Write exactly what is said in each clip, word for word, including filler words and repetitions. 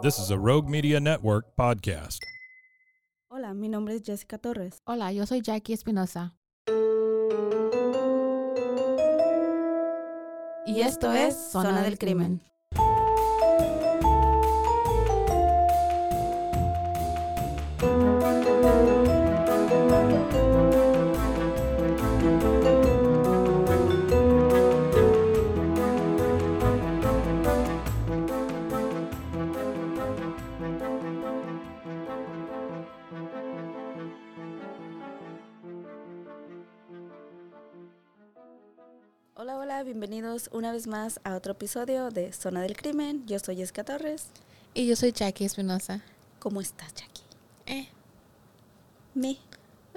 This is a Rogue Media Network podcast. Hola, mi nombre es Jessica Torres. Hola, yo soy Jackie Espinosa. Y esto es Zona, Zona del Crimen. Crimen. Bienvenidos una vez más a otro episodio de Zona del Crimen. Yo soy Jessica Torres. Y yo soy Jackie Espinosa. ¿Cómo estás, Jackie? Eh. Me.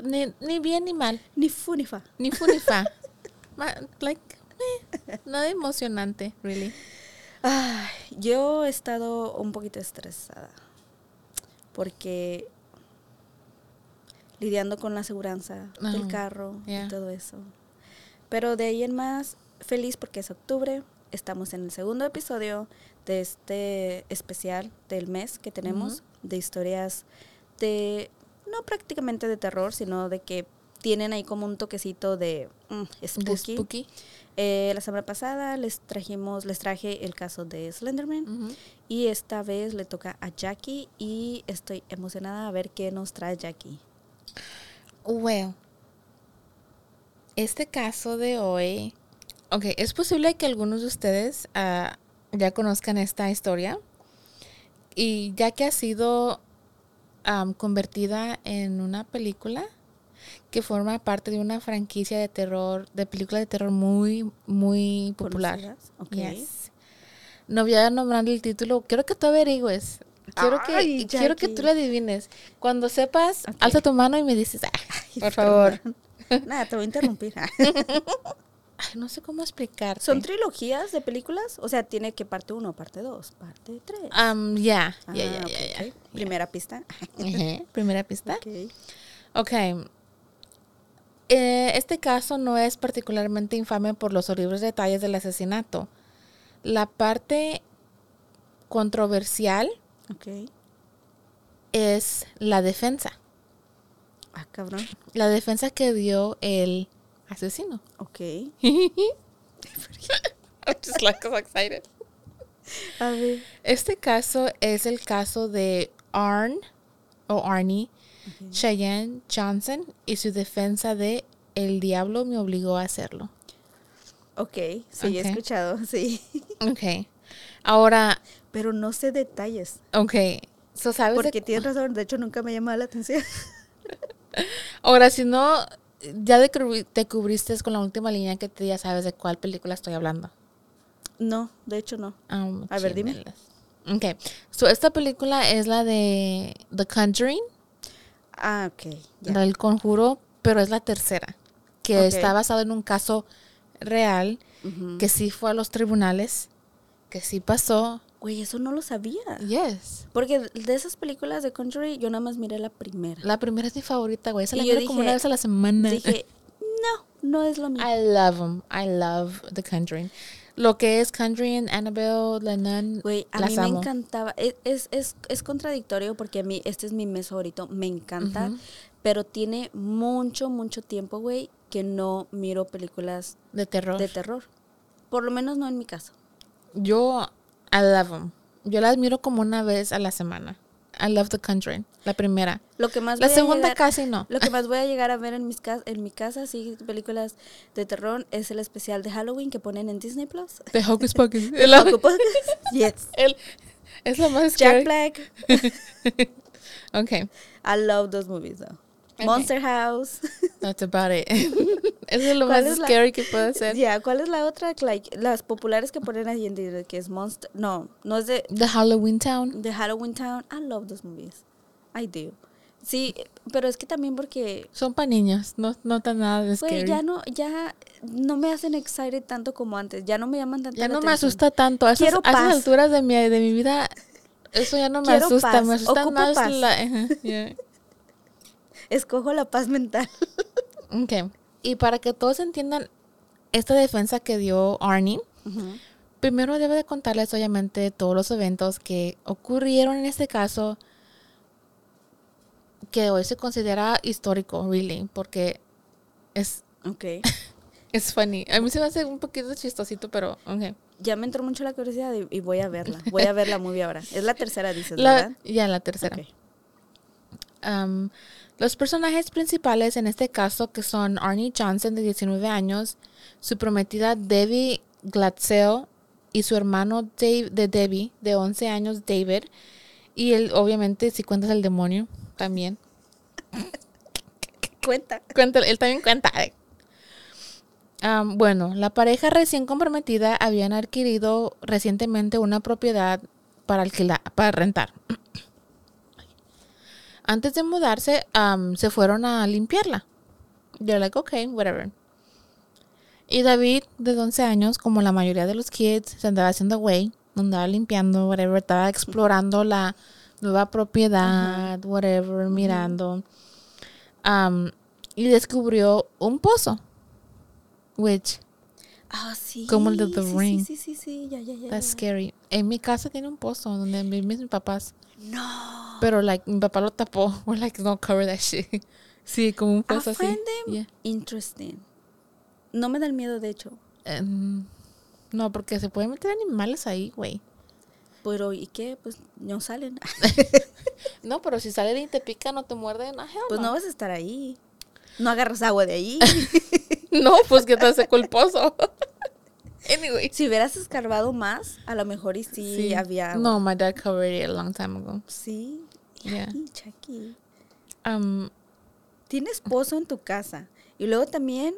Ni, ni bien ni mal. Ni fu ni fa. Ni fu ni fa. Like, eh. Nada emocionante, really. Ay, yo he estado un poquito estresada porque lidiando con la aseguranza uh-huh. del carro yeah. y todo eso. Pero de ahí en más, feliz porque es octubre, estamos en el segundo episodio de este especial del mes que tenemos, uh-huh. de historias de, no prácticamente de terror, sino de que tienen ahí como un toquecito de mm, spooky. De spooky. Eh, la semana pasada les trajimos, les traje el caso de Slenderman, uh-huh. y esta vez le toca a Jackie y estoy emocionada a ver qué nos trae Jackie. Well. Este caso de hoy, ok, es posible que algunos de ustedes uh, ya conozcan esta historia y ya que ha sido um, convertida en una película que forma parte de una franquicia de terror, de películas de terror muy, muy popular. Okay. Yes. No voy a nombrar el título, quiero que tú averigües, quiero, Ay, que, quiero que tú la adivines. Cuando sepas, okay. alza tu mano y me dices, Ay, por favor. Nada, te voy a interrumpir. Ay, no sé cómo explicarte. ¿Son trilogías de películas? O sea, tiene que parte uno, parte dos, parte tres. Um, ya, ya, ya, ya. Primera pista. uh-huh. Primera pista. Ok. okay. Eh, este caso no es particularmente infame por los horribles detalles del asesinato. La parte controversial okay. es la defensa. Ah, cabrón. La defensa que dio el asesino. Ok. I'm just like so excited. A ver. Este caso es el caso de Arne o Arne okay. Cheyenne Johnson y su defensa de El Diablo me obligó a hacerlo. Ok, sí, okay. he escuchado, sí. Ok. Ahora. Pero no sé detalles. Ok. So, ¿sabes Porque de... tienes razón, de hecho nunca me llamaba la atención. Ahora, si no, ya de cubri- te cubriste con la última línea que te ya sabes de cuál película estoy hablando. No, de hecho no. Um, A ver, dime. Ok. So, esta película es la de The Conjuring. Ah, ok. Yeah. La del Conjuro, pero es la tercera. Que okay. está basada en un caso real, uh-huh. que sí fue a los tribunales, que sí pasó. Güey, eso no lo sabía. Yes. Porque de esas películas de Conjuring, yo nada más miré la primera. La primera es mi favorita, güey. Esa y la miro dije, como una vez a la semana. Dije, no, no es lo mío. I love them. I love The Conjuring. Lo que es Conjuring, Annabelle, La Nun, güey, a mí amo. Me encantaba. Es, es, es, es contradictorio porque a mí, este es mi mes favorito. Me encanta. Uh-huh. Pero tiene mucho, mucho tiempo, güey, que no miro películas de terror. De terror. Por lo menos no en mi caso. Yo... I love them. Yo las miro como una vez a la semana. I love The Conjuring. La primera. Lo que más la voy segunda a llegar, casi no. Lo que más voy a llegar a ver en, mis cas- en mi casa, sí, películas de terror, es el especial de Halloween que ponen en Disney Plus. The Hocus Pocus. el Hocus Pocus. Yes. El, es lo más Jack scary. Black. Okay. I love those movies, though. Okay. Monster House. That's about it. Eso es lo más es scary la, que puede ser. Ya, yeah, ¿cuál es la otra? Like, las populares que ponen ahí en Disney, que es Monster... No, no es de... The Halloween Town. The Halloween Town. I love those movies. I do. Sí, pero es que también porque... Son para niñas, no, no tan nada de scary. Pues ya no, ya no me hacen excited tanto como antes. Ya no me llaman tanto. Ya no atención. Me asusta tanto. A esas, a esas alturas de mi, de mi vida, eso ya no me Quiero asusta. Paz. Me asusta Ocupo más paz. La... Uh-huh, yeah. Escojo la paz mental. Ok. Y para que todos entiendan esta defensa que dio Arne, uh-huh. primero debe de contarles obviamente todos los eventos que ocurrieron en este caso, que hoy se considera histórico, really, porque es... Okay. Es funny. A mí se me hace un poquito chistosito, pero... Okay. Ya me entró mucho la curiosidad y, y voy a verla. Voy a ver la movie ahora. Es la tercera, dices, la, ¿verdad? Ya, la tercera. Okay. Um, los personajes principales en este caso, que son Arne Johnson, de diecinueve años, su prometida Debbie Glatzel y su hermano Dave, de Debbie, de once años, David, y él, obviamente, si cuentas el demonio, también. Cuenta. Cuenta, él también cuenta. Um, bueno, la pareja recién comprometida habían adquirido recientemente una propiedad para alquilar, para rentar. Antes de mudarse, um, se fueron a limpiarla. They're like, okay, whatever. Y David, de once años, como la mayoría de los kids, se andaba haciendo güey, andaba limpiando, whatever, estaba explorando la nueva propiedad, uh-huh. whatever, uh-huh. mirando. Um, y descubrió un pozo. Which, ah, oh, sí. Como el de The sí, Ring. Sí, sí, sí, sí. Ya, ya, ya. That's scary. En mi casa tiene un pozo donde viven mis papás. No. Pero, like, mi papá lo tapó. We're like, don't cover that shit. Sí, como un pozo así. Yeah. Interesting. No me da el miedo, de hecho. Um, no, porque se pueden meter animales ahí, güey. Pero, ¿y qué? Pues no salen. No, pero si salen y te pican o te muerden, ah, pues no vas a estar ahí. No agarras agua de ahí. No, pues que te secó el pozo. Anyway. Si hubieras escarbado más, a lo mejor y sí, sí. había... No, my dad covered it a long time ago. Sí. Yeah. Ay, Chucky. Um, Tienes pozo en tu casa. Y luego también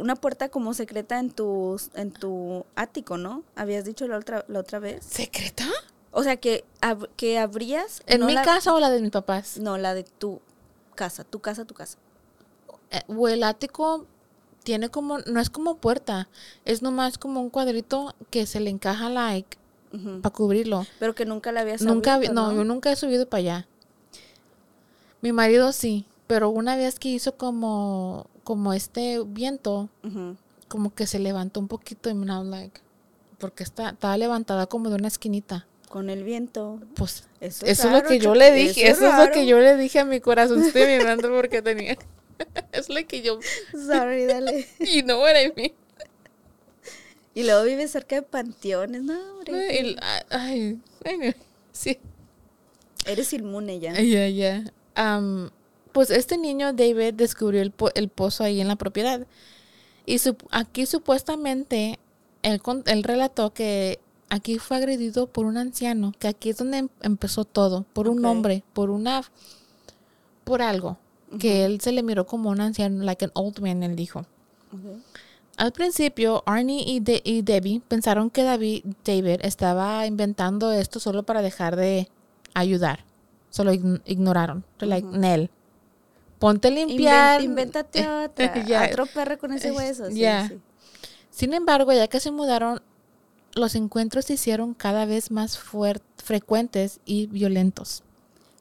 una puerta como secreta en tu, en tu ático, ¿no? Habías dicho la otra, la otra vez. ¿Secreta? O sea, que, ab, que abrías... ¿En no mi la, casa o la de mis papás? No, la de tu casa, tu casa, tu casa. O el ático... Tiene como, no es como puerta, es nomás como un cuadrito que se le encaja, like, uh-huh. para cubrirlo. Pero que nunca la había subido. Nunca, no, no, yo nunca he subido para allá. Mi marido sí, pero una vez que hizo como, como este viento, uh-huh. como que se levantó un poquito y me daba, like, porque está, estaba levantada como de una esquinita. Con el viento. Pues, eso, eso raro, es lo que yo le dije, eso, eso es lo que yo le dije a mi corazón, estoy mirando porque tenía... Es lo que yo... Sorry, dale. You know what I mean. Y luego vive cerca de panteones, ¿no? El, ay, ay, sí. Eres inmune ya. Yeah, yeah. Um, pues este niño, David, descubrió el, po- el pozo ahí en la propiedad. Y su- aquí supuestamente, él, con- él relató que aquí fue agredido por un anciano. Que aquí es donde em- empezó todo. Por okay. un hombre, por una... Por algo. Que él se le miró como un anciano, like an old man, él dijo. Okay. Al principio, Arne y, de- y Debbie pensaron que David, David estaba inventando esto solo para dejar de ayudar. Solo ign- ignoraron. Uh-huh. Like, Nel, ponte a limpiar. Inven- invéntate otra, yeah. otro perro con ese hueso. Sí, yeah. sí. Sin embargo, ya que se mudaron, los encuentros se hicieron cada vez más fuert- frecuentes y violentos.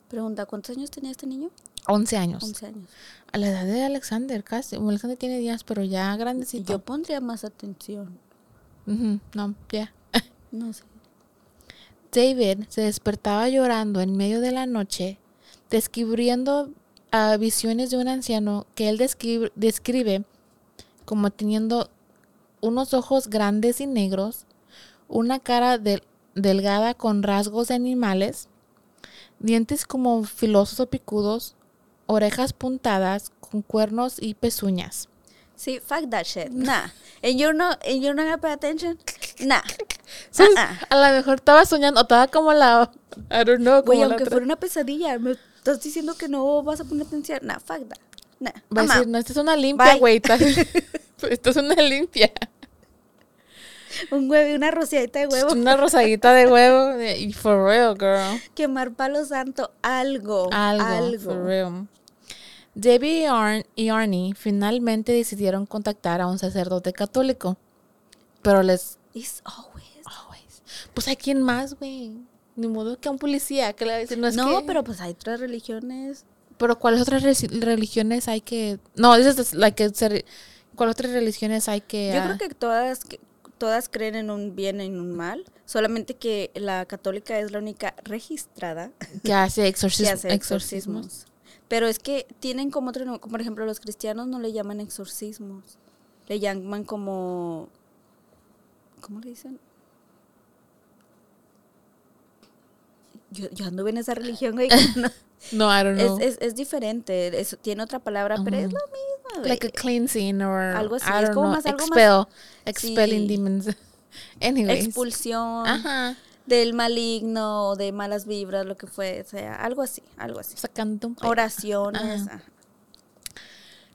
Pregunta, ¿cuántos años tenía este niño? once años. once años. A la edad de Alexander, casi. Alexander tiene días, pero ya grandecito. Yo pondría más atención. Uh-huh. No, ya. Yeah. No sé. David se despertaba llorando en medio de la noche, describiendo uh, visiones de un anciano que él describe, describe como teniendo unos ojos grandes y negros, una cara de, delgada con rasgos de animales, dientes como filosos o picudos, orejas puntadas con cuernos y pezuñas. Sí, fuck that shit. Nah. And you're not, and you're not gonna pay attention. Nah. Uh-uh. A lo mejor estaba soñando, o estaba como la, I don't know, como güey, aunque la otra. Fuera una pesadilla, me estás diciendo que no vas a poner atención. Nah, fuck that. Nah. Va a decir, no, esta es una limpia, güey. Esto es una limpia. Un huevo, una rosadita de huevo. Una rosadita de huevo. Y for real, girl. Quemar palo santo, algo. Algo, algo. For real. Debbie y, Arn- y Arnie finalmente decidieron contactar a un sacerdote católico. Pero les... It's always. Always. Pues hay quien más, güey. Ni modo que a un policía que le va a decir, no es No, que... pero pues hay otras religiones. Pero ¿cuáles otras re- religiones hay que...? No, dices, like, ¿cuáles otras religiones hay que...? Yo uh... creo que todas... Que... Todas creen en un bien y en un mal, solamente que la católica es la única registrada que hace, exorcismo, que hace exorcismos. exorcismos. Pero es que tienen como otro, como por ejemplo los cristianos no le llaman exorcismos, le llaman como, ¿cómo le dicen? Yo, yo anduve en esa religión, güey. No, no I don't know. Es, es, es diferente, es, tiene otra palabra, uh-huh. pero es lo mismo, güey. Like a cleansing or algo así, I es como know. Más algo Expel. Más expelling sí. demons. Anyways. Expulsión uh-huh. del maligno, de malas vibras, lo que fue, o sea, algo así, algo así. Sacando un oraciones. Uh-huh.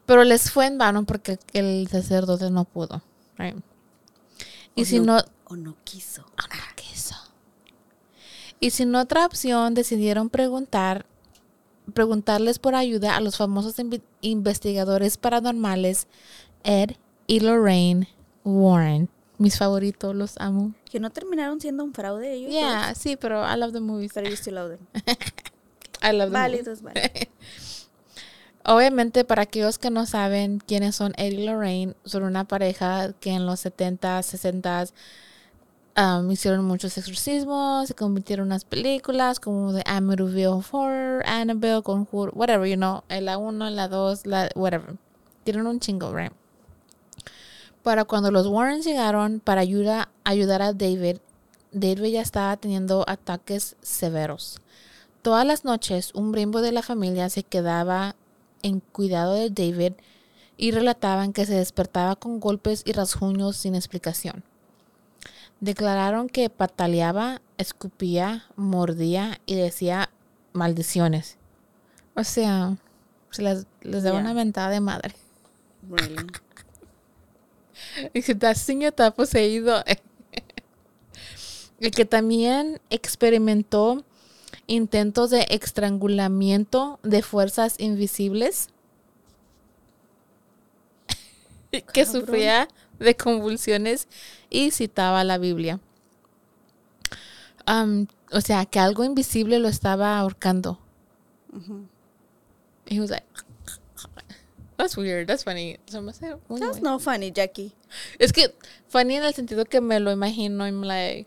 Pero les fue en vano porque el sacerdote no pudo, right? Y o si no, no o no quiso. O no quiso. Y sin otra opción, decidieron preguntar, preguntarles por ayuda a los famosos inv- investigadores paranormales Ed y Lorraine Warren. Mis favoritos, los amo. Que no terminaron siendo un fraude ellos. Yeah, ¿todos? Sí, pero I love the movies. Pero you still love them. I love the Válidos, movies. Válidos, Obviamente, para aquellos que no saben quiénes son Ed y Lorraine, son una pareja que en los setenta, sesenta... Um, hicieron muchos exorcismos, se convirtieron en unas películas como The Amityville Horror, Annabelle, Conjuro, whatever, you know, la uno, la dos, la whatever. Tienen un chingo, right? Para cuando los Warren llegaron para ayuda, ayudar a David, David ya estaba teniendo ataques severos. Todas las noches, un miembro de la familia se quedaba en cuidado de David y relataban que se despertaba con golpes y rasguños sin explicación. Declararon que pataleaba, escupía, mordía y decía maldiciones. O sea, se las, les daba yeah. una mentada de madre. Really? Y si está señor está poseído. Y que también experimentó intentos de estrangulamiento de fuerzas invisibles. Que Cabrón. Sufría de convulsiones y citaba la Biblia. Um, o sea, que algo invisible lo estaba ahorcando. Uh-huh. He was like, that's weird, that's funny. That's no funny, Jackie. Es que funny en el sentido que me lo imagino. I'm like,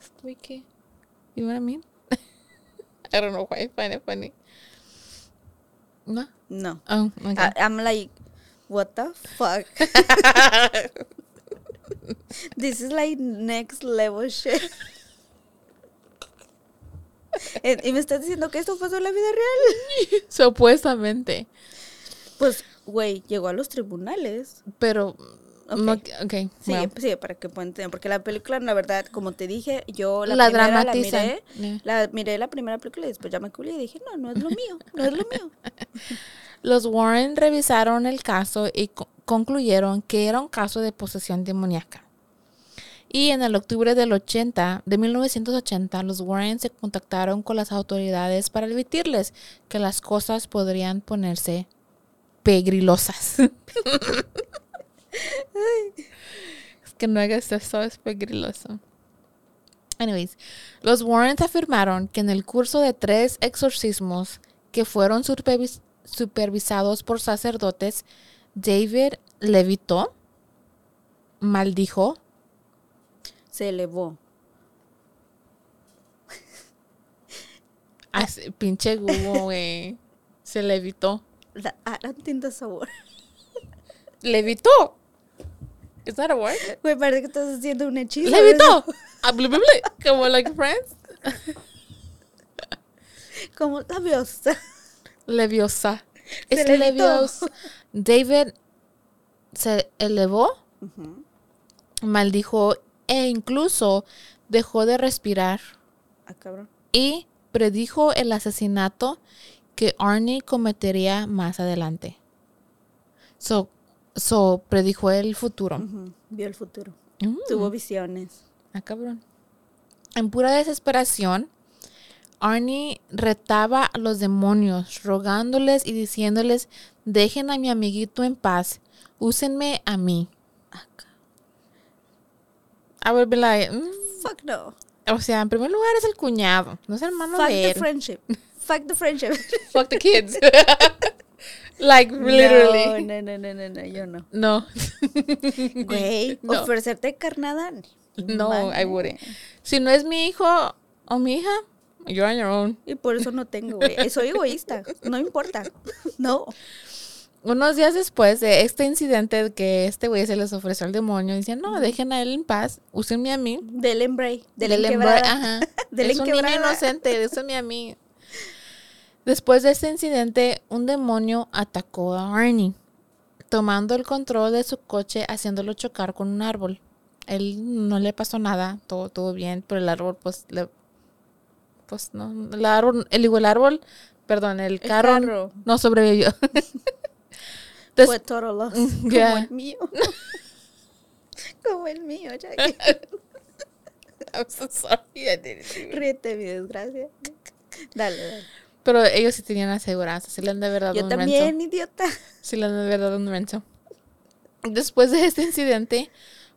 ¿estoy qué? You know what I mean? I don't know why I find it funny. No. No. Oh, okay. I, I'm like, what the fuck? This is like next level shit. Y me estás diciendo que esto pasó en la vida real. Supuestamente. Pues, güey, llegó a los tribunales. Pero, ok. No, okay sí, well. sí, para que puedan entender. Porque la película, la verdad, como te dije, yo la, la primera la miré. Yeah. La miré la primera película y después ya me culé y dije, no, no es lo mío, no es lo mío. Los Warren revisaron el caso y co- concluyeron que era un caso de posesión demoníaca. Y en el octubre del ochenta, de mil novecientos ochenta, los Warren se contactaron con las autoridades para advertirles que las cosas podrían ponerse pegrilosas. Es que no hagas eso, es pegriloso. Anyways, los Warren afirmaron que en el curso de tres exorcismos que fueron supervisados supervisados por sacerdotes, David levitó, maldijo, se elevó. Así, pinche gubo, güey. Se levitó. Ahora entiendo ese word. Levitó. ¿Es not a word? Güey, parece que estás haciendo un hechizo. Levitó. Como like friends. Como labiosa. Leviosa. Se es leviosa. David se elevó, uh-huh. maldijo e incluso dejó de respirar. Ah, cabrón. Y predijo el asesinato que Arne cometería más adelante. So, so predijo el futuro. Uh-huh. Vio el futuro. Uh-huh. Tuvo visiones. Ah, cabrón. En pura desesperación, Arne retaba a los demonios, rogándoles y diciéndoles, dejen a mi amiguito en paz, úsenme a mí. I would be like, mm. fuck no. O sea, en primer lugar es el cuñado, no es hermano fuck de él. Fuck the friendship. Fuck the friendship. Fuck the kids. Like, literally. No, no, no, no, no, yo no. No. Güey, no. Ofrecerte carnada. No, vale. I wouldn't. Si no es mi hijo o mi hija, you're on your own. Y por eso no tengo, güey. Soy egoísta. No importa. No. Unos días después de este incidente que este güey se les ofreció al demonio, decían, no, dejen a él en paz, úsenme a mí. Del embrace. Del embrace, ajá. Del es un niño inocente, úsenme a mí. Después de este incidente, un demonio atacó a Arne, tomando el control de su coche, haciéndolo chocar con un árbol. Él no le pasó nada, todo, todo bien, pero el árbol, pues, le, pues, no, el árbol, el, el árbol, perdón, el carro, el carro. No sobrevivió. Des- Fue todo loss, yeah. Como el mío. Como el mío, Jackie. I'm so sorry, I didn't do it. Ríete, mi desgracia. Dale, dale. Pero ellos sí tenían aseguranza, sí le han de verdad dado un renzo. Yo también, idiota. Sí le han de verdad dado un renzo. Después de este incidente,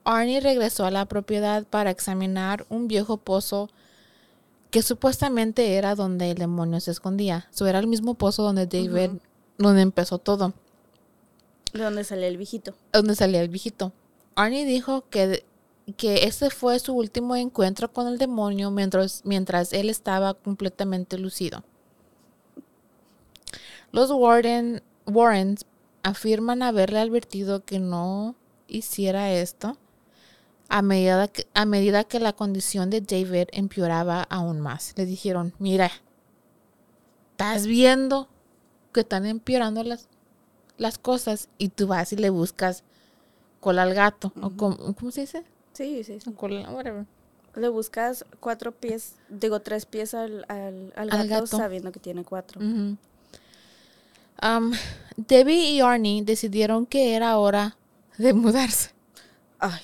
Arne regresó a la propiedad para examinar un viejo pozo que supuestamente era donde el demonio se escondía. O sea, era el mismo pozo donde David, uh-huh. donde empezó todo. ¿De dónde salía el viejito? ¿Dónde salía el viejito? Arne dijo que, que ese fue su último encuentro con el demonio mientras, mientras él estaba completamente lucido. Los Warren, Warrens afirman haberle advertido que no hiciera esto a medida, que, a medida que la condición de David empeoraba aún más. Le dijeron, mira, estás viendo que están empeorando las... las cosas, y tú vas y le buscas cola al gato, uh-huh. o com- ¿cómo se dice? Sí, sí, sí. Cola, whatever. Le buscas cuatro pies, digo tres pies al, al, al, gato, al gato, sabiendo que tiene cuatro. Uh-huh. Um, Debbie y Arne decidieron que era hora de mudarse. Ay,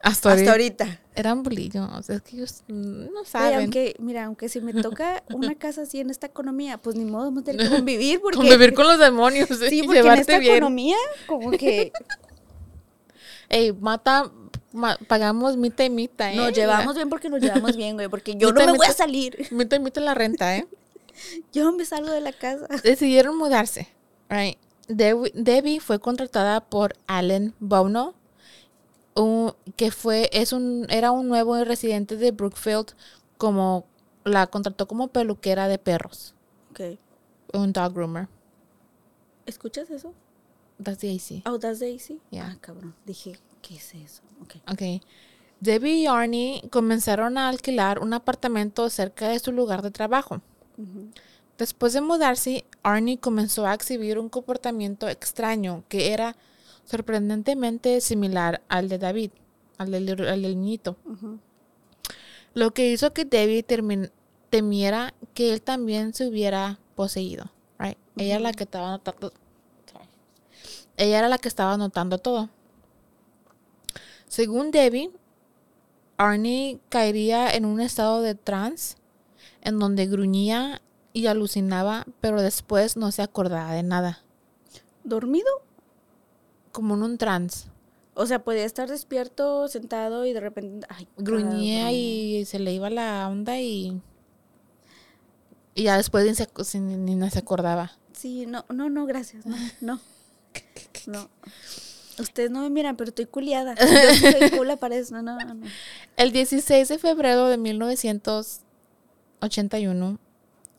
hasta, hasta ahorita. Eran bolillos, o sea, es que ellos no saben. Mira, aunque, mira, aunque si me toca una casa así en esta economía, pues ni modo, vamos a tener que convivir. Porque, convivir con los demonios. Sí, sí, porque en esta bien. Economía, como que... Ey, mata, ma, pagamos mitad y mitad, ¿eh? Nos llevamos bien porque nos llevamos bien, güey, porque yo mita, no me mita, voy a salir. Mitad y mitad la renta, ¿eh? Yo me salgo de la casa. Decidieron mudarse, right? Debbie, Debbie fue contratada por Alan Bono, Un, que fue es un era un nuevo residente de Brookfield, como la contrató como peluquera de perros. Okay. Un dog groomer. ¿Escuchas eso? That's the A C. Oh, that's the A C. Yeah. Ah, cabrón. Dije, ¿qué es eso? Okay. Okay. Debbie y Arne comenzaron a alquilar un apartamento cerca de su lugar de trabajo. Uh-huh. Después de mudarse, Arne comenzó a exhibir un comportamiento extraño que era sorprendentemente similar al de David, al del, al del niñito. Uh-huh. Lo que hizo que David termi- temiera que él también se hubiera poseído. Right? Uh-huh. Ella era la que estaba notando. Sorry. Ella era la que estaba notando todo. Según David, Arne caería en un estado de trance en donde gruñía y alucinaba, pero después no se acordaba de nada. ¿Dormido? Como en un trance. O sea, podía estar despierto, sentado y de repente... Ay, gruñía cara, y se le iba la onda y... Y ya después ni, se, ni, ni se acordaba. Sí, no, no, no, gracias. No, no. No. Ustedes no me miran, pero estoy culiada. Yo soy cula para eso. No, no, no. El dieciséis de febrero de mil novecientos ochenta y uno,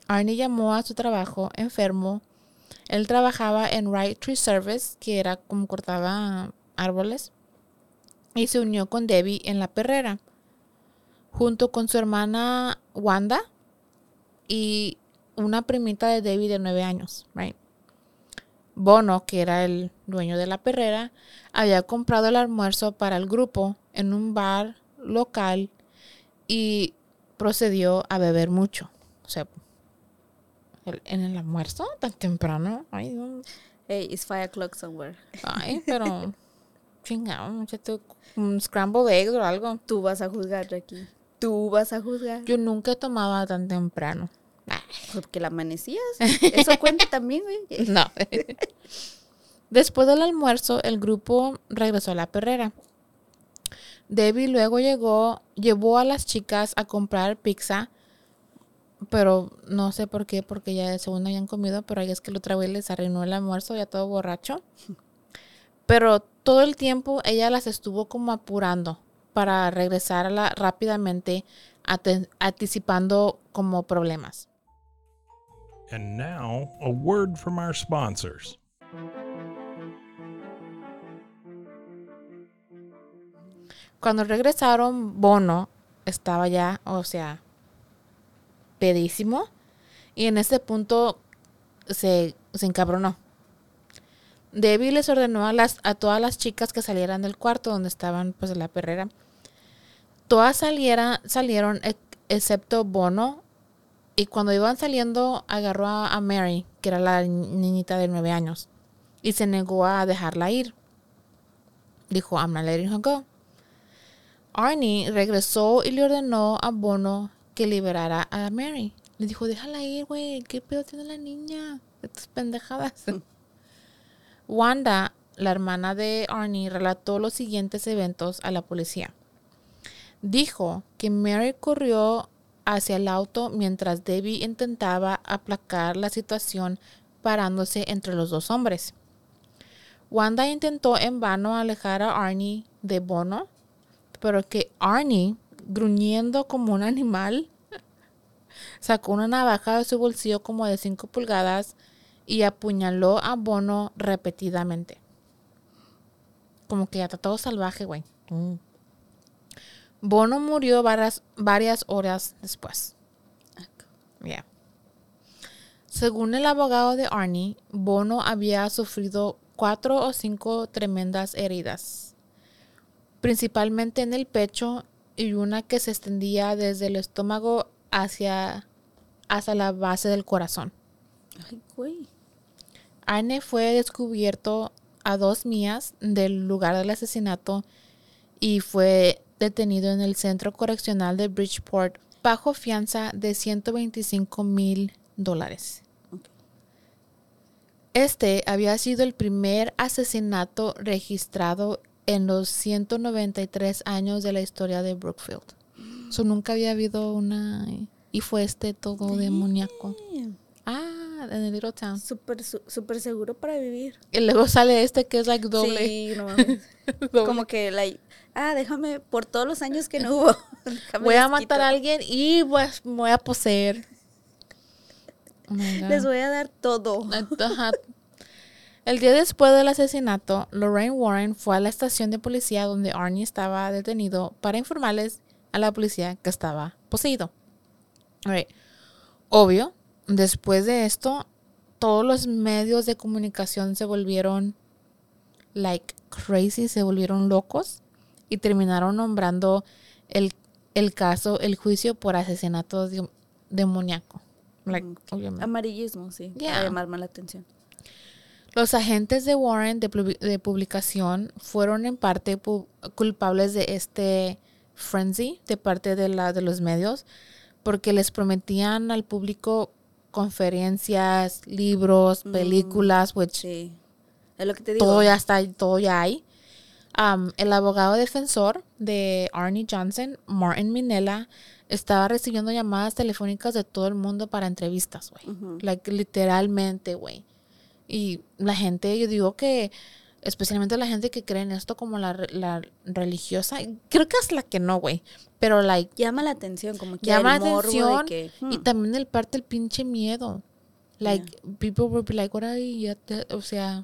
Arne llamó a su trabajo enfermo. Él trabajaba en Wright Tree Service, que era como cortaba árboles, y se unió con Debbie en la perrera, junto con su hermana Wanda y una primita de Debbie de nueve años, right? Bono, que era el dueño de la perrera, había comprado el almuerzo para el grupo en un bar local y procedió a beber mucho. O sea, ¿El, ¿En el almuerzo? ¿Tan temprano? Ay, hey, it's five o'clock somewhere. Ay, pero... chingado, muchacho, un scrambled eggs o algo. Tú vas a juzgar, Jackie. Tú vas a juzgar. Yo nunca tomaba tan temprano. Porque la amanecías. Eso cuenta también, güey. No. Después del almuerzo, el grupo regresó a la perrera. Debbie luego llegó, llevó a las chicas a comprar pizza, pero no sé por qué, porque ya según habían comido, pero ahí es que el otra vez les arruinó el almuerzo, ya todo borracho. Pero todo el tiempo ella las estuvo como apurando para regresar a la, rápidamente, ate- anticipando como problemas. And now, a word from our sponsors. Cuando regresaron, Bono estaba ya, o sea, pedísimo. Y en ese punto se, se encabronó. Debbie les ordenó a, las, a todas las chicas que salieran del cuarto donde estaban, pues, en la perrera. Todas saliera, salieron ex, excepto Bono. Y cuando iban saliendo, agarró a, a Mary, que era la niñita de nueve años. Y se negó a dejarla ir. Dijo, I'm not letting her go. Arnie regresó y le ordenó a Bono que liberara a Mary. Le dijo, déjala ir, güey. ¿Qué pedo tiene la niña? Estas pendejadas. Wanda, la hermana de Arnie, relató los siguientes eventos a la policía. Dijo que Mary corrió hacia el auto mientras Debbie intentaba aplacar la situación parándose entre los dos hombres. Wanda intentó en vano alejar a Arnie de Bono, pero que Arnie, gruñendo como un animal, sacó una navaja de su bolsillo como de cinco pulgadas y apuñaló a Bono repetidamente. Como que ya está todo salvaje, güey. Mm. Bono murió varias, varias horas después. Yeah. Según el abogado de Arnie, Bono había sufrido cuatro o cinco tremendas heridas, principalmente en el pecho, y una que se extendía desde el estómago hacia, hasta la base del corazón. Ay, güey. Arne fue descubierto a dos millas del lugar del asesinato y fue detenido en el centro correccional de Bridgeport bajo fianza de ciento veinticinco mil dólares. Okay. Este había sido el primer asesinato registrado en los ciento noventa y tres años de la historia de Brookfield. So, nunca había habido una... Y fue este todo Damn. demoníaco. Ah, en el Little Town. Súper su, super seguro para vivir. Y luego sale este que es like doble. Sí, no mames. Como que like... Ah, déjame por todos los años que no hubo. Voy a matar a alguien y pues voy a poseer. Oh my God. Les voy a dar todo. El día después del asesinato, Lorraine Warren fue a la estación de policía donde Arnie estaba detenido para informarles a la policía que estaba poseído. All right. Obvio, después de esto, todos los medios de comunicación se volvieron like crazy, se volvieron locos y terminaron nombrando el, el caso, el juicio por asesinato de, demoníaco. Like, mm, amarillismo, sí, yeah. Para llamar más la atención. Los agentes de Warren de, pub- de publicación fueron en parte pu- culpables de este frenzy de parte de, la, de los medios, porque les prometían al público conferencias, libros, películas, mm, which sí. Es lo que te digo. Todo ya está, todo ya hay. Um, el abogado defensor de Arne Johnson, Martin Minnella, estaba recibiendo llamadas telefónicas de todo el mundo para entrevistas, güey. Mm-hmm. Like, literalmente, güey. Y la gente, yo digo que, especialmente la gente que cree en esto como la, la religiosa, creo que es la que no, güey, pero like... Llama la atención, como que llama el la atención de que, hmm. y también el parte el pinche miedo. Like, yeah. People will be like, what are you, o sea...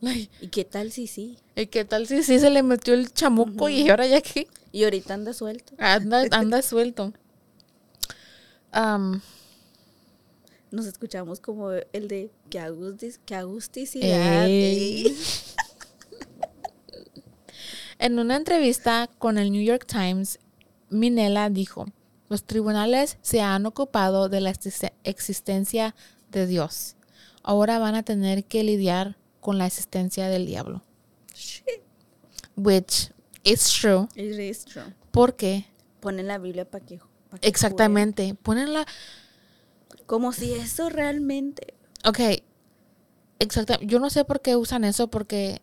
Like, ¿y qué tal si sí? ¿Y qué tal si sí se le metió el chamuco uh-huh. y ahora ya qué? Y ahorita anda suelto. Anda, anda suelto. Um... Nos escuchamos como el de que agusticidad. Que agusticidad eh. En una entrevista con el New York Times, Minnella dijo, Los tribunales se han ocupado de la existencia de Dios. Ahora van a tener que lidiar con la existencia del diablo. Shit. Which is true. It is true. Porque ponen la Biblia para que, pa que exactamente, ponen la como si eso realmente. Okay. Exactamente. Yo no sé por qué usan eso, porque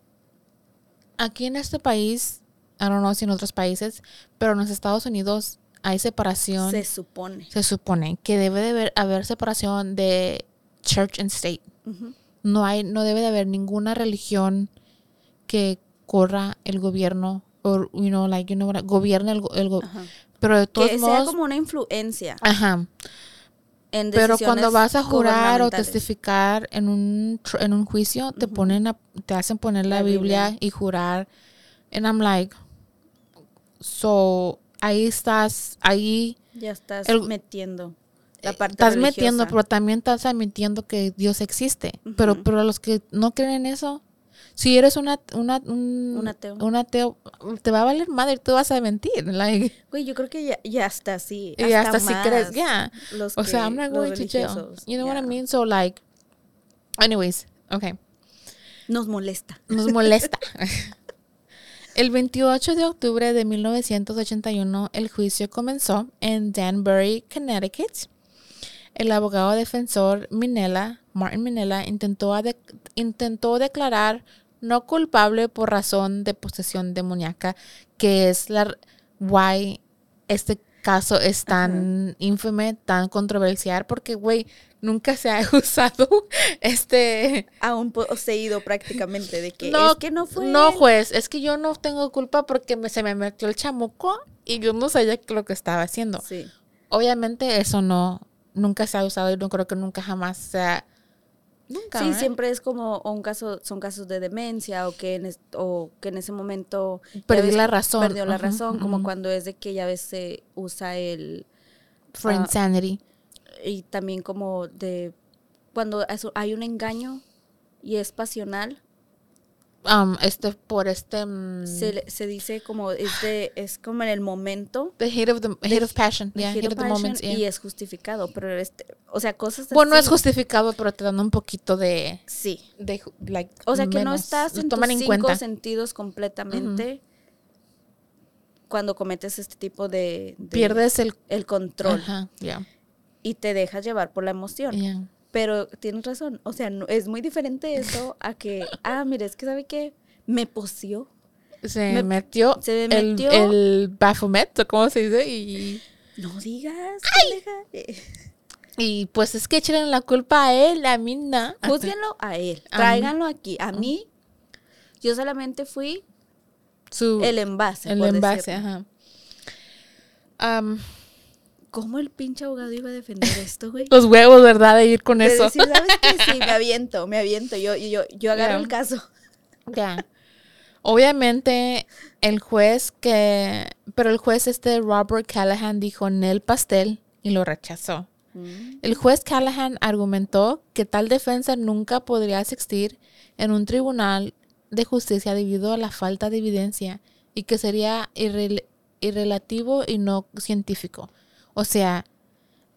aquí en este país, I don't know si en otros países, pero en los Estados Unidos hay separación. Se supone. Se supone que debe de haber, haber separación de church and state. Uh-huh. No hay, no debe de haber ninguna religión que corra el gobierno o, you know, like, you know, gobierne el, el gobierno. Pero de todos que modos. Que sea como una influencia. Ajá. Pero cuando vas a jurar o testificar en un en un juicio, te uh-huh. ponen a, te hacen poner la, la Biblia, Biblia y jurar. And I'm like, so ahí estás, ahí ya estás el, metiendo la parte estás religiosa. Metiendo, pero también estás admitiendo que Dios existe. Uh-huh. Pero pero a los que no creen en eso, si eres una una un, un, ateo. un ateo, te va a valer madre, tú vas a mentir. Like, güey, yo creo que ya ya hasta así, hasta, hasta más si crees, yeah. O que, sea, I'm not going to jail. You know yeah. what I mean? So like, anyways, okay. Nos molesta. Nos molesta. El veintiocho de octubre de mil novecientos ochenta y uno, el juicio comenzó en Danbury, Connecticut. El abogado defensor Minnella, Martin Minnella, intentó, adec- intentó declarar no culpable por razón de posesión demoníaca, que es la why este caso es tan uh-huh. ínfame, tan controversial, porque, güey, nunca se ha usado este... a un poseído prácticamente, de que no, es que no fue... No, juez, es que yo no tengo culpa porque me, se me metió el chamuco y yo no sabía lo que estaba haciendo. Sí. Obviamente eso no... Nunca se ha usado y no creo que nunca jamás sea... Nunca, sí, ¿eh? Siempre es como un caso, son casos de demencia o que en, es, o que en ese momento... Perdí ves, la razón. Perdió uh-huh, la razón, uh-huh. como cuando es de que ya a veces se usa el... For uh, insanity. Y también como de... Cuando hay un engaño y es pasional. Um, este por este... Um, se, se dice como, es, de, es como en el momento. The hate of, the, hate the, of passion. The yeah, hate, hate of, of the moment. Yeah. Y es justificado, pero este, o sea, cosas bueno, así. Es justificado, pero te dan un poquito de... Sí. De, like, o sea, menos, que no estás en tus en cinco cuenta. Sentidos completamente uh-huh. cuando cometes este tipo de... de pierdes el... El control. Uh-huh. Yeah. Y te dejas llevar por la emoción. Yeah. Pero tienes razón, o sea, no, es muy diferente eso a que, ah, mira, es que ¿sabe qué? Me poseó. Se me metió, se me metió el, el Baphomet, ¿cómo se dice? Y no digas, déjate. Y pues es que echen la culpa a él, a mí nada. Júzguenlo a él, tráiganlo aquí. A mí, yo solamente fui Su, el envase. El por envase, decirlo. Ajá. Um, ¿Cómo el pinche abogado iba a defender esto, güey? Los huevos, ¿verdad? De ir con de eso. Decir, ¿sabes qué? Sí, me aviento, me aviento. Yo, yo, yo agarro yeah. el caso. Ya. Yeah. Obviamente, el juez que... Pero el juez este, Robert Callahan, dijo en el pastel y lo rechazó. Mm. El juez Callahan argumentó que tal defensa nunca podría existir en un tribunal de justicia debido a la falta de evidencia y que sería irre- irrelativo y no científico. O sea,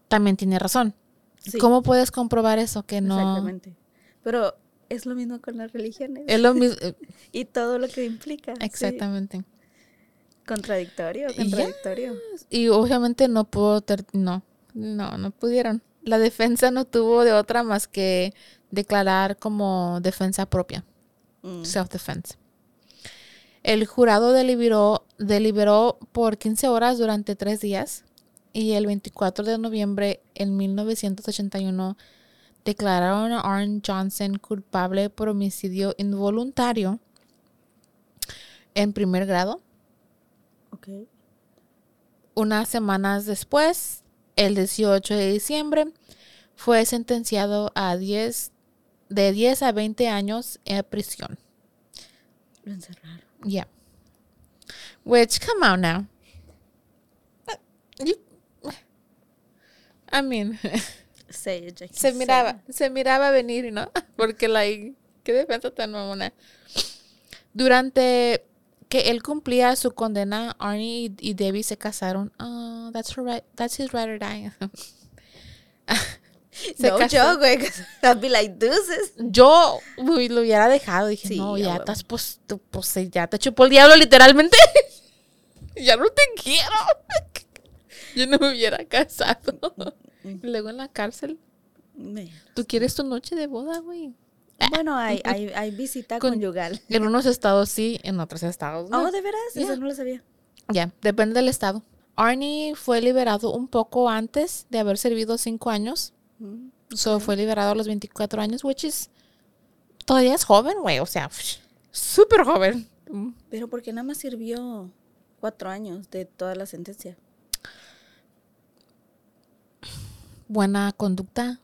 también tiene razón. Sí. ¿Cómo puedes comprobar eso? Que no... Exactamente. Pero es lo mismo con las religiones. Es lo mismo. Y todo lo que implica. Exactamente. Sí. Contradictorio, contradictorio. Yes. Y obviamente no pudo... Ter- no, no, no pudieron. La defensa no tuvo de otra más que declarar como defensa propia. Mm. Self-defense. El jurado deliberó, deliberó por quince horas durante tres días... Y el veinticuatro de noviembre de mil novecientos ochenta y uno declararon a Arne Johnson culpable por homicidio involuntario en primer grado. Okay. Unas semanas después, el dieciocho de diciembre, fue sentenciado a diez, de diez a veinte años en prisión. Lo encerraron. Yeah. Which, come on now. You I mean, sí, se miraba, sí. se miraba venir, ¿no? Porque, like, qué defensa tan mamona. Durante que él cumplía su condena, Arnie y, y Debbie se casaron. Oh, that's her right, that's his right or die. Se no casó. Yo, güey, I'd be like, deuces. Yo uy, lo hubiera dejado. Dije, sí, no, ya bueno. estás pos, tú, pos, ya te chupó el diablo, literalmente. Ya no te quiero. Yo no me hubiera casado. Luego en la cárcel. ¿Tú quieres tu noche de boda, güey? Bueno, hay, hay, hay visita Con, conyugal. En unos estados sí, en otros estados no. Oh, ¿de veras? Yeah. Eso no lo sabía. Ya, yeah. Depende del estado. Arnie fue liberado un poco antes de haber servido cinco años. Mm, okay. So, fue liberado a los veinticuatro años, which is... Todavía es joven, güey, o sea, súper joven. Pero ¿por qué nada más sirvió cuatro años de toda la sentencia? Buena conducta,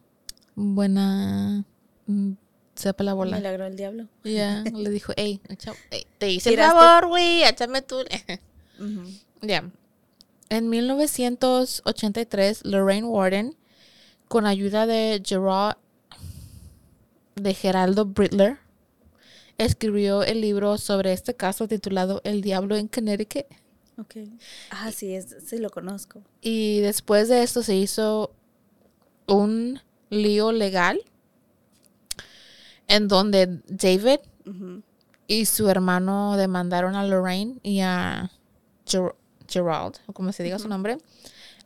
buena... Sepa la bola. Milagro del diablo. Ya, yeah. Le dijo, hey, hey, te hice el favor, güey, échame tú. Uh-huh. Ya. Yeah. En mil novecientos ochenta y tres, Lorraine Warren, con ayuda de Gerard, de Gerald Brittler, escribió el libro sobre este caso titulado El Diablo en Connecticut. Ok. Ah, sí, es, sí lo conozco. Y después de esto se hizo un lío legal en donde David uh-huh. y su hermano demandaron a Lorraine y a Ger- Gerald, o como se diga uh-huh. su nombre,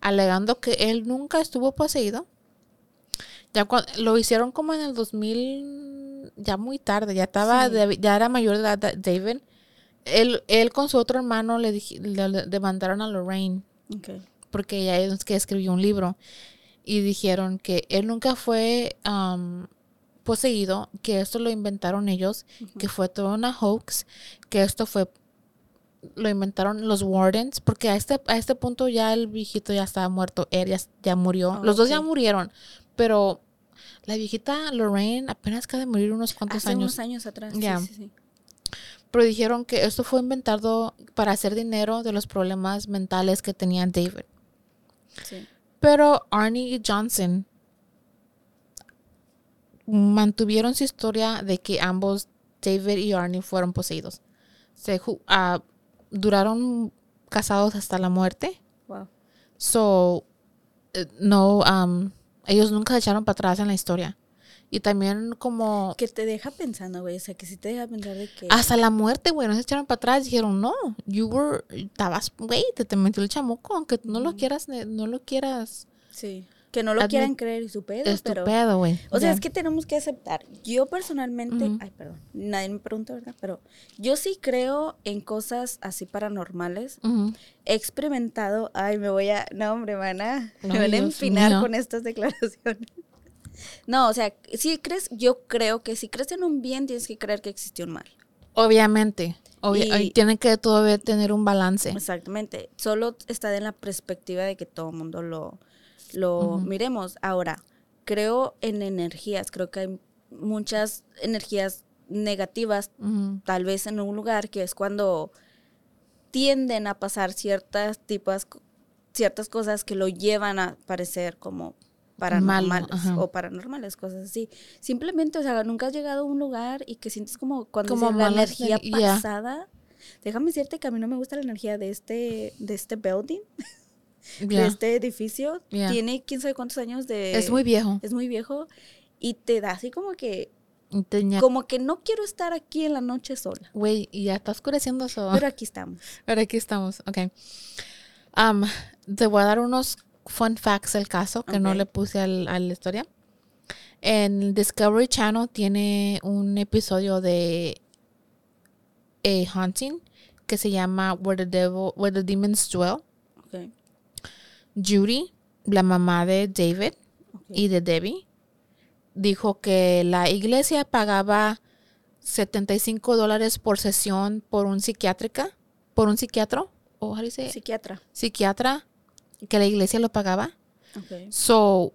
alegando que él nunca estuvo poseído. Ya cuando, lo hicieron como en el dos mil, ya muy tarde, ya estaba, sí. de, ya era mayor de edad David. Él, él con su otro hermano le, dij, le, le demandaron a Lorraine, okay. porque ella es que escribió un libro, y dijeron que él nunca fue... Um, poseído, que esto lo inventaron ellos, uh-huh. que fue toda una hoax, que esto fue, lo inventaron los Wardens, porque a este, a este punto ya el viejito ya estaba muerto, él ya, ya murió, oh, los dos okay. ya murieron, pero la viejita Lorraine apenas acaba de morir unos cuantos Hace años. Hace unos años atrás, yeah. sí, sí, sí. Pero dijeron que esto fue inventado para hacer dinero de los problemas mentales que tenía David. Sí. Pero Arne Johnson mantuvieron su historia de que ambos, David y Arnie, fueron poseídos. Se uh, duraron casados hasta la muerte. Wow. So, no, um, ellos nunca se echaron para atrás en la historia. Y también como... Que te deja pensando, güey. O sea, que si te deja pensar de que... Hasta la muerte, güey. No se echaron para atrás. Dijeron, no, you were... Estabas, güey, te, te metió el chamuco. Aunque no mm. lo quieras, no lo quieras... Sí. Que no lo Admit- quieran creer y su pedo, es pero... pedo, güey. O sea, yeah. es que tenemos que aceptar. Yo personalmente... Uh-huh. Ay, perdón. Nadie me preguntó, ¿verdad? Pero yo sí creo en cosas así paranormales. Uh-huh. He experimentado... Ay, me voy a... No, hombre, van a... No, me van a empinar mío. Con estas declaraciones. No, o sea, si crees... Yo creo que si crees en un bien, tienes que creer que existió un mal. Obviamente. Obvia- y, tiene que todavía tener un balance. Exactamente. Solo está en la perspectiva de que todo el mundo lo... lo uh-huh. miremos. Ahora, creo en energías, creo que hay muchas energías negativas, uh-huh. tal vez en un lugar, que es cuando tienden a pasar ciertas tipas, ciertas cosas que lo llevan a parecer como paranormales Malo, o paranormales, cosas así. Simplemente, o sea, nunca has llegado a un lugar y que sientes como cuando como la energía de, pasada. Yeah. Déjame decirte que a mí no me gusta la energía de este, de este building. Yeah. De este edificio, yeah. tiene quién sabe cuántos años de... Es muy viejo. Es muy viejo y te da así como que... Tenía... Como que no quiero estar aquí en la noche sola. Güey, y ya está oscureciendo eso. Pero aquí estamos. Pero aquí estamos, ok. Um, te voy a dar unos fun facts del caso que okay. no le puse al, a la historia. En Discovery Channel tiene un episodio de A Haunting que se llama Where the, Devil, Where the Demons Dwell. Okay. Judy, la mamá de David okay. y de Debbie, dijo que la iglesia pagaba setenta y cinco dólares por sesión por un psiquiátrica, por un psiquiatra, o ¿cómo dice? Psiquiatra. Psiquiatra, que la iglesia lo pagaba. Okay. So,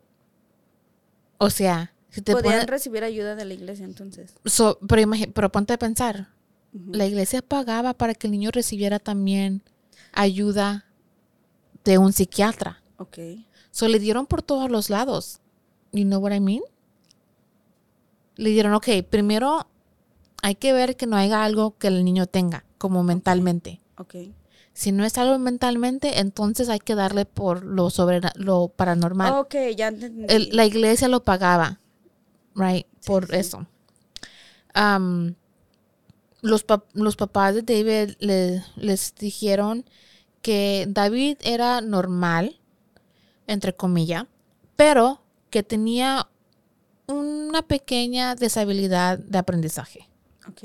o sea, si te podían ponen, recibir ayuda de la iglesia entonces. So, pero, imagi- pero ponte a pensar, uh-huh. la iglesia pagaba para que el niño recibiera también ayuda de un psiquiatra. Ok. So le dieron por todos los lados. You know what I mean? Le dieron, ok, primero hay que ver que no haya algo que el niño tenga. como mentalmente. Okay. Okay. Si no es algo mentalmente, entonces hay que darle por lo sobre lo paranormal. Ok, ya entendí. El, la iglesia lo pagaba, right, sí, por sí. eso. Um, los, pap- los papás de David le, les dijeron que David era normal, entre comillas, pero que tenía una pequeña deshabilidad de aprendizaje. Ok.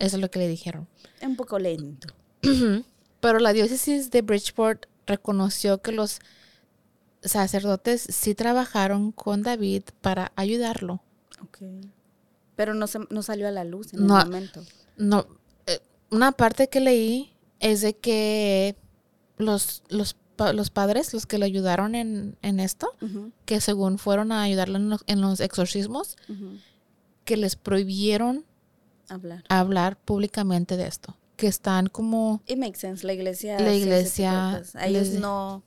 Eso es lo que le dijeron. Un poco lento. Pero la diócesis de Bridgeport reconoció que los sacerdotes sí trabajaron con David para ayudarlo. Okay. Pero no, se, no salió a la luz en no, el momento. No. Eh, una parte que leí es de que los, los, los padres, los que le ayudaron en, en esto, uh-huh. que según fueron a ayudarlo en los, en los exorcismos, uh-huh. que les prohibieron hablar. hablar públicamente de esto. Que están como... It makes sense. La iglesia... La iglesia... A ellos les, no...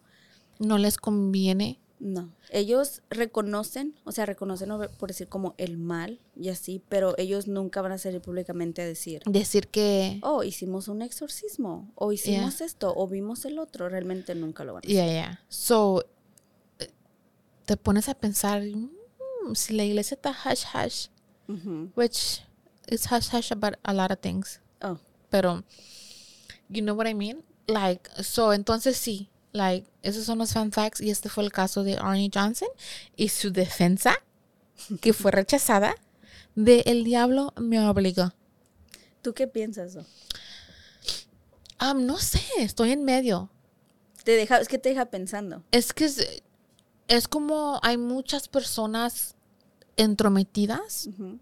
No les conviene. No. Ellos reconocen, o sea, reconocen, por decir, como el mal y así, pero ellos nunca van a salir públicamente a decir... Decir que... Oh, hicimos un exorcismo, o hicimos yeah. esto, o vimos el otro. Realmente nunca lo van a hacer. Yeah, yeah. So, te pones a pensar, mm, si la iglesia está hush hush, mm-hmm. which is hush hush about a lot of things. Oh. Pero, you know what I mean? Like, so, entonces sí, like, esos son los fan facts, y este fue el caso de Arne Johnson y su defensa, que fue rechazada, de El Diablo me obligó. ¿Tú qué piensas? Um, no sé, estoy en medio. Te deja, es que te deja pensando. Es que es, es como hay muchas personas entrometidas, uh-huh.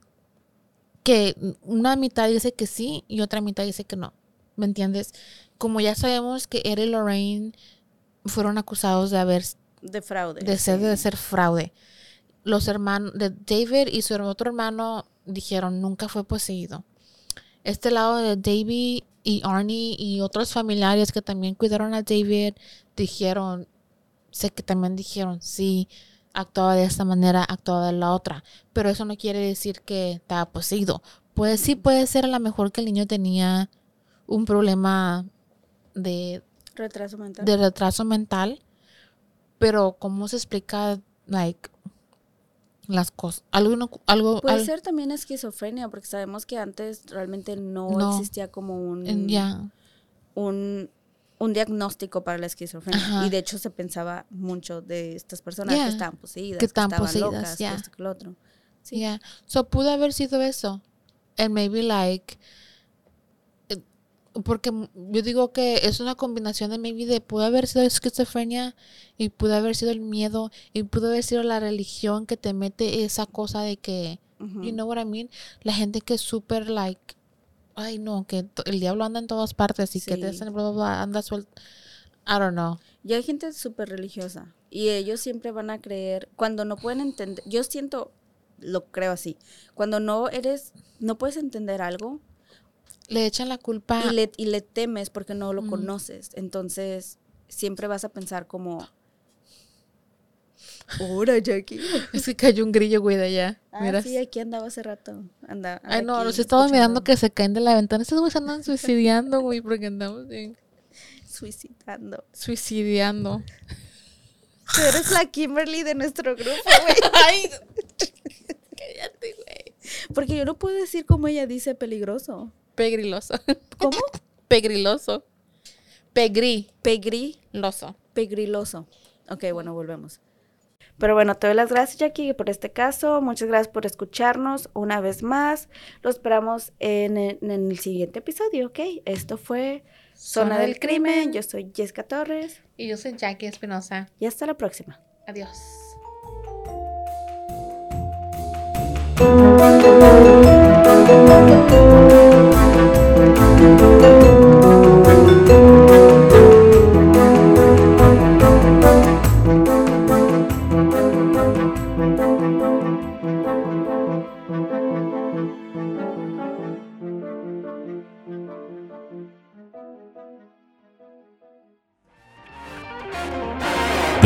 que una mitad dice que sí y otra mitad dice que no, ¿me entiendes? Como ya sabemos que Ed y Lorraine fueron acusados de haber... De fraude. De ser, sí. de ser fraude. Los hermanos de David y su otro hermano dijeron nunca fue poseído. Este lado de David y Arnie y otros familiares que también cuidaron a David dijeron, sé que también dijeron sí, actuaba de esta manera, actuaba de la otra. Pero eso no quiere decir que estaba poseído. Pues sí, puede ser a lo mejor que el niño tenía un problema de... Retraso mental. De retraso mental. Pero ¿cómo se explica, like, las cosas? Alguno, algo, puede al... ser también esquizofrenia, porque sabemos que antes realmente no, no. existía como un... Yeah. Un... un diagnóstico para la esquizofrenia. Ajá. Y de hecho se pensaba mucho de estas personas yeah. que estaban poseídas, que, están que estaban poseídas, locas, yeah. que esto que lo otro. Sí. Yeah. So pudo haber sido eso. And maybe like, porque yo digo que es una combinación de maybe de pudo haber sido esquizofrenia y pudo haber sido el miedo y pudo haber sido la religión que te mete esa cosa de que, uh-huh. you know what I mean, la gente que es súper like, ay no, que el diablo anda en todas partes y sí. que te hacen bla, bla, bla, anda suelto. I don't know. Y hay gente súper religiosa y ellos siempre van a creer, cuando no pueden entender, yo siento, lo creo así, cuando no eres, no puedes entender algo. Le echan la culpa. Y le, y le temes porque no lo mm. conoces, entonces siempre vas a pensar como, ahora, Jackie. Es que cayó un grillo, güey, de allá. Ah, ¿miras? Sí, aquí andaba hace rato. Anda, anda Ay, no, los estaba mirando que se caen de la ventana. Estos güeyes andan suicidando, güey, porque andamos bien. Suicidando. Suicidiando. Tú eres la Kimberly de nuestro grupo, güey. Ay, cállate, güey. Porque yo no puedo decir como ella dice peligroso. Pegriloso. ¿Cómo? Pegriloso. Pegri. Pegriloso. Pegriloso. Ok, bueno, volvemos. Pero bueno, te doy las gracias, Jackie, por este caso. Muchas gracias por escucharnos una vez más. Lo esperamos en, en, en el siguiente episodio, ¿ok? Esto fue Zona, Zona del, del Crimen. Crimen. Yo soy Jessica Torres. Y yo soy Jackie Espinosa. Y hasta la próxima. Adiós.